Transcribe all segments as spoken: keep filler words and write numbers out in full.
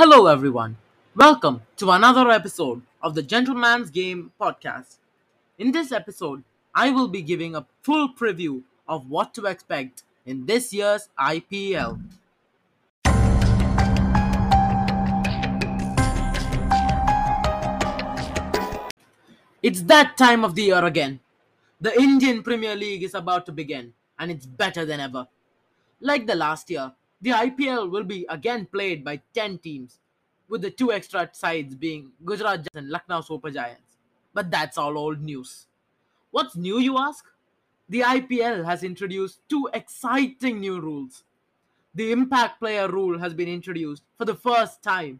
Hello everyone, welcome to another episode of the Gentleman's Game podcast. In this episode, I will be giving a full preview of what to expect in this year's I P L. It's that time of the year again. The Indian Premier League is about to begin and it's better than ever. Like the last year, the I P L will be again played by ten teams, with the two extra sides being Gujarat Giants and Lucknow Super Giants. But that's all old news. What's new, you ask? The I P L has introduced two exciting new rules. The Impact Player rule has been introduced for the first time.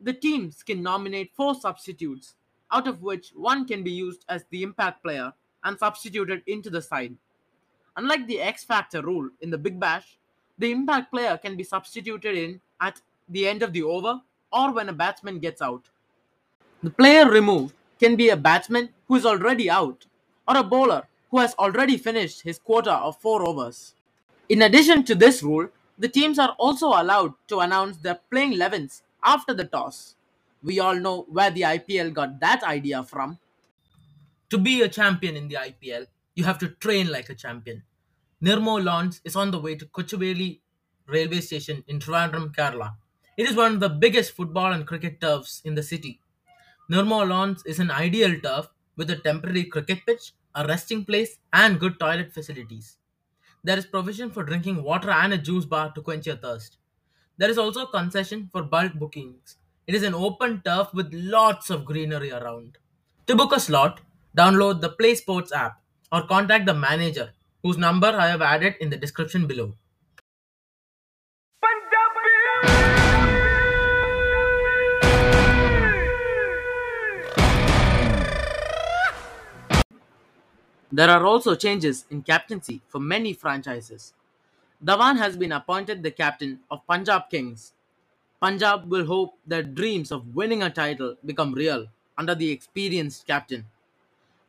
The teams can nominate four substitutes, out of which one can be used as the Impact Player and substituted into the side. Unlike the X-Factor rule in the Big Bash, the Impact Player can be substituted in at the end of the over or when a batsman gets out. The player removed can be a batsman who is already out or a bowler who has already finished his quota of four overs. In addition to this rule, the teams are also allowed to announce their playing elevens after the toss. We all know where the I P L got that idea from. To be a champion in the I P L, you have to train like a champion. Nirmo Lawns is on the way to Kochuveli railway station in Trivandrum, Kerala. It is one of the biggest football and cricket turfs in the city. Nirmo Lawns is an ideal turf with a temporary cricket pitch, a resting place and good toilet facilities. There is provision for drinking water and a juice bar to quench your thirst. There is also a concession for bulk bookings. It is an open turf with lots of greenery around. To book a slot, download the Play Sports app or contact the manager, whose number I have added in the description below. There are also changes in captaincy for many franchises. Dhawan has been appointed the captain of Punjab Kings. Punjab will hope their dreams of winning a title become real under the experienced captain.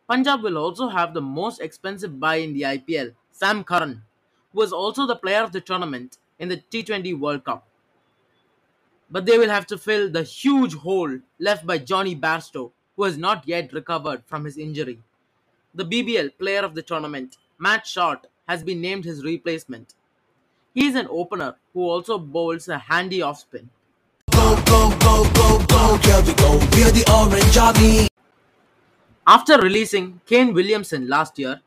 Punjab will also have the most expensive buy in the I P L, Sam Curran, who was also the player of the tournament in the T twenty World Cup. But they will have to fill the huge hole left by Johnny Bairstow, who has not yet recovered from his injury. The B B L player of the tournament, Matt Short, has been named his replacement. He is an opener who also bowls a handy off spin. Go, go, go, go, go, here we go, we're the orange army. After releasing Kane Williamson last year,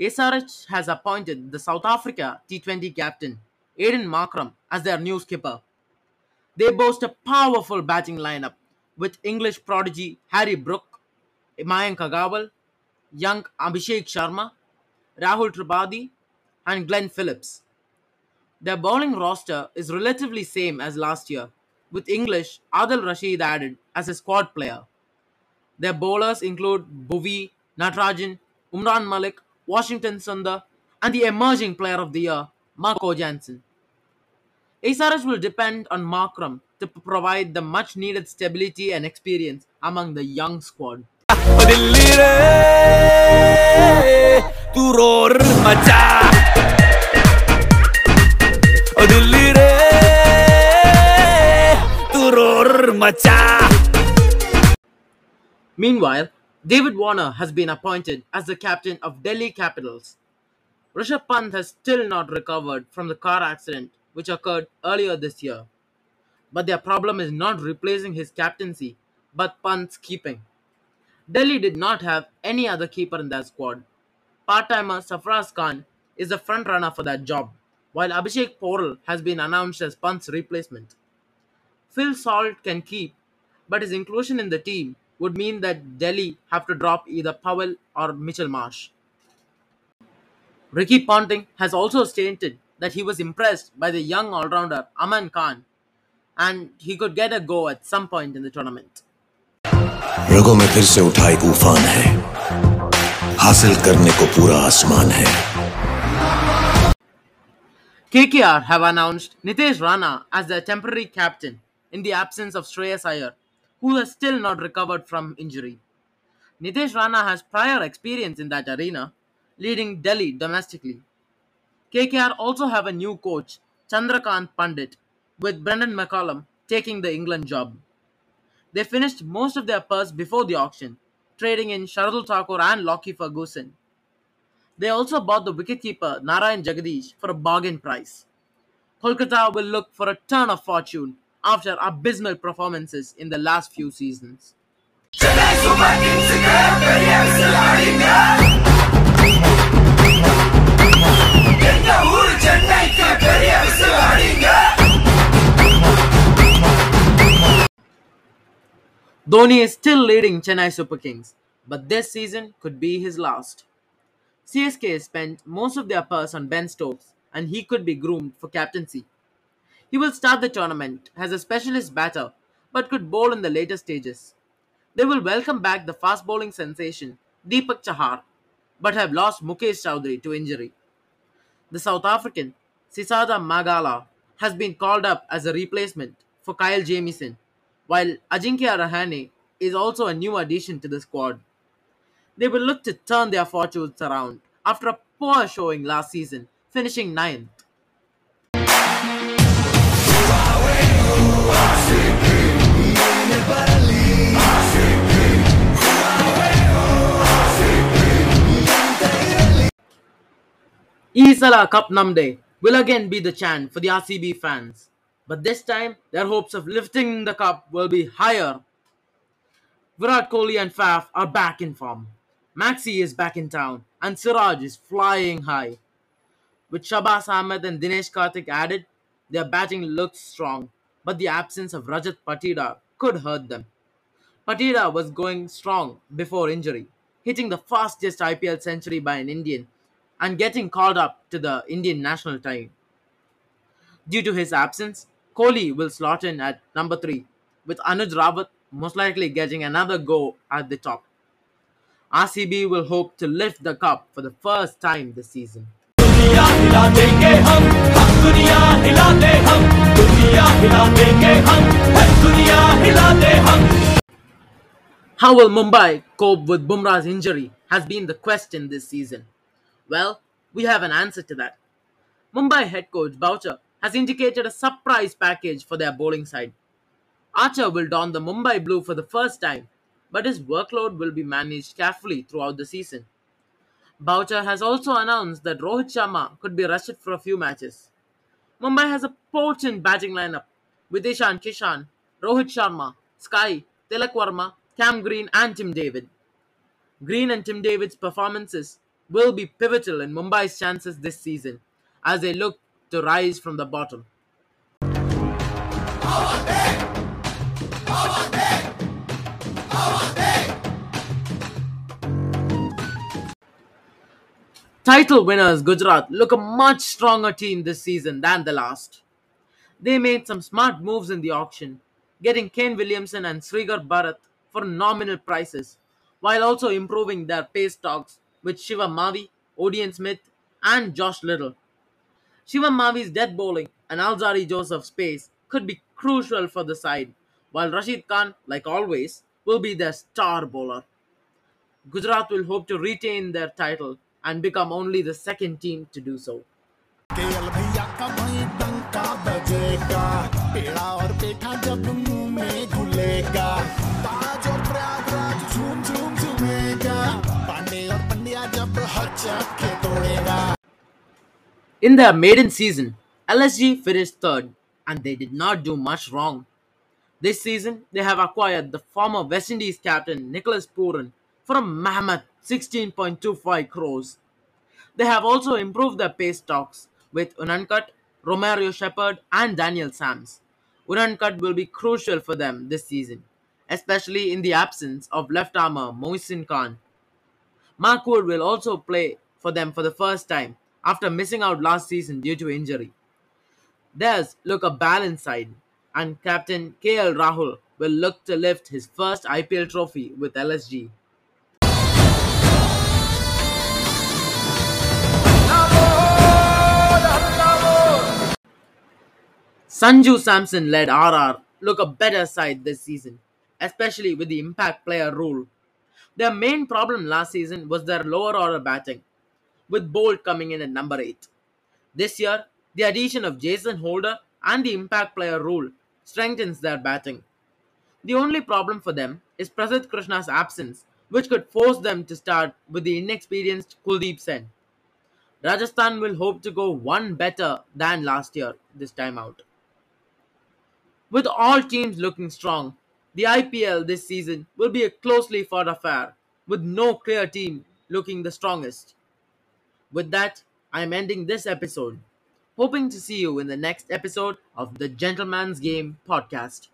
S R H has appointed the South Africa T twenty captain Aidan Markram as their new skipper. They boast a powerful batting lineup with English prodigy Harry Brook, Mayank Agarwal, young Abhishek Sharma, Rahul Tripathi and Glenn Phillips. Their bowling roster is relatively same as last year, with English Adil Rashid added as a squad player. Their bowlers include Bhuvi, Natarajan, Umran Malik, Washington Sundar, and the emerging player of the year, Marco Jansen. S R H will depend on Markram to provide the much needed stability and experience among the young squad. Meanwhile, David Warner has been appointed as the captain of Delhi Capitals. Rishabh Pant has still not recovered from the car accident which occurred earlier this year. But their problem is not replacing his captaincy, but Pant's keeping. Delhi did not have any other keeper in their squad. Part-timer Sarfaraz Khan is the front-runner for that job, while Abhishek Porel has been announced as Pant's replacement. Phil Salt can keep, but his inclusion in the team would mean that Delhi have to drop either Powell or Mitchell Marsh. Ricky Ponting has also stated that he was impressed by the young all-rounder Aman Khan and he could get a go at some point in the tournament. K K R have announced Nitesh Rana as their temporary captain in the absence of Shreyas Iyer, who has still not recovered from injury. Nitesh Rana has prior experience in that arena, leading Delhi domestically. K K R also have a new coach, Chandrakant Pandit, with Brendan McCollum taking the England job. They finished most of their purse before the auction, trading in Shardul Thakur and Lockie Ferguson. They also bought the wicketkeeper Narayan Jagadish for a bargain price. Kolkata will look for a turn of fortune after abysmal performances in the last few seasons. Dhoni is still leading Chennai Super Kings, but this season could be his last. C S K spent most of their purse on Ben Stokes and he could be groomed for captaincy. He will start the tournament as a specialist batter but could bowl in the later stages. They will welcome back the fast bowling sensation Deepak Chahar but have lost Mukesh Chowdhury to injury. The South African Sisada Magala has been called up as a replacement for Kyle Jamieson, while Ajinkya Rahane is also a new addition to the squad. They will look to turn their fortunes around after a poor showing last season, finishing ninth. Isala Cup Namde will again be the chant for the R C B fans, but this time their hopes of lifting the cup will be higher. Virat Kohli and Faf are back in form. Maxi is back in town and Siraj is flying high. With Shabaz Ahmed and Dinesh Karthik added, their batting looks strong, but the absence of Rajat Patida could hurt them. Patida was going strong before injury, hitting the fastest I P L century by an Indian and getting called up to the Indian national team. Due to his absence, Kohli will slot in at number three, with Anuj Rawat most likely getting another go at the top. R C B will hope to lift the cup for the first time this season. How will Mumbai cope with Bumrah's injury has been the question this season. Well, we have an answer to that. Mumbai head coach Boucher has indicated a surprise package for their bowling side. Archer will don the Mumbai blue for the first time, but his workload will be managed carefully throughout the season. Boucher has also announced that Rohit Sharma could be rested for a few matches. Mumbai has a potent batting lineup with Ishan Kishan, Rohit Sharma, Sky, Tilak Varma, Cam Green and Tim David. Green and Tim David's performances will be pivotal in Mumbai's chances this season as they look to rise from the bottom. Title winners Gujarat look a much stronger team this season than the last. They made some smart moves in the auction, getting Kane Williamson and Srigar Bharat for nominal prices, while also improving their pace stocks with Shiva Mavi, Odion Smith and Josh Little. Shiva Mavi's death bowling and Alzari Joseph's pace could be crucial for the side, while Rashid Khan, like always, will be their star bowler. Gujarat will hope to retain their title and become only the second team to do so. In their maiden season, L S G finished third and they did not do much wrong. This season, they have acquired the former West Indies captain Nicholas Puran for a mammoth sixteen point two five crores. They have also improved their pace stocks with Unankat, Romario Shepherd and Daniel Sams. Unankat will be crucial for them this season, especially in the absence of left-armer Moisin Khan. Mark Wood will also play for them for the first time after missing out last season due to injury. Theirs look a balanced side and captain K L Rahul will look to lift his first I P L trophy with L S G. Sanju Samson led R R look a better side this season, especially with the impact player rule. Their main problem last season was their lower order batting, with Bolt coming in at number eight. This year, the addition of Jason Holder and the impact player rule strengthens their batting. The only problem for them is Prasad Krishna's absence, which could force them to start with the inexperienced Kuldeep Sen. Rajasthan will hope to go one better than last year this time out. With all teams looking strong, the I P L this season will be a closely fought affair, with no clear team looking the strongest. With that, I am ending this episode, hoping to see you in the next episode of the Gentleman's Game podcast.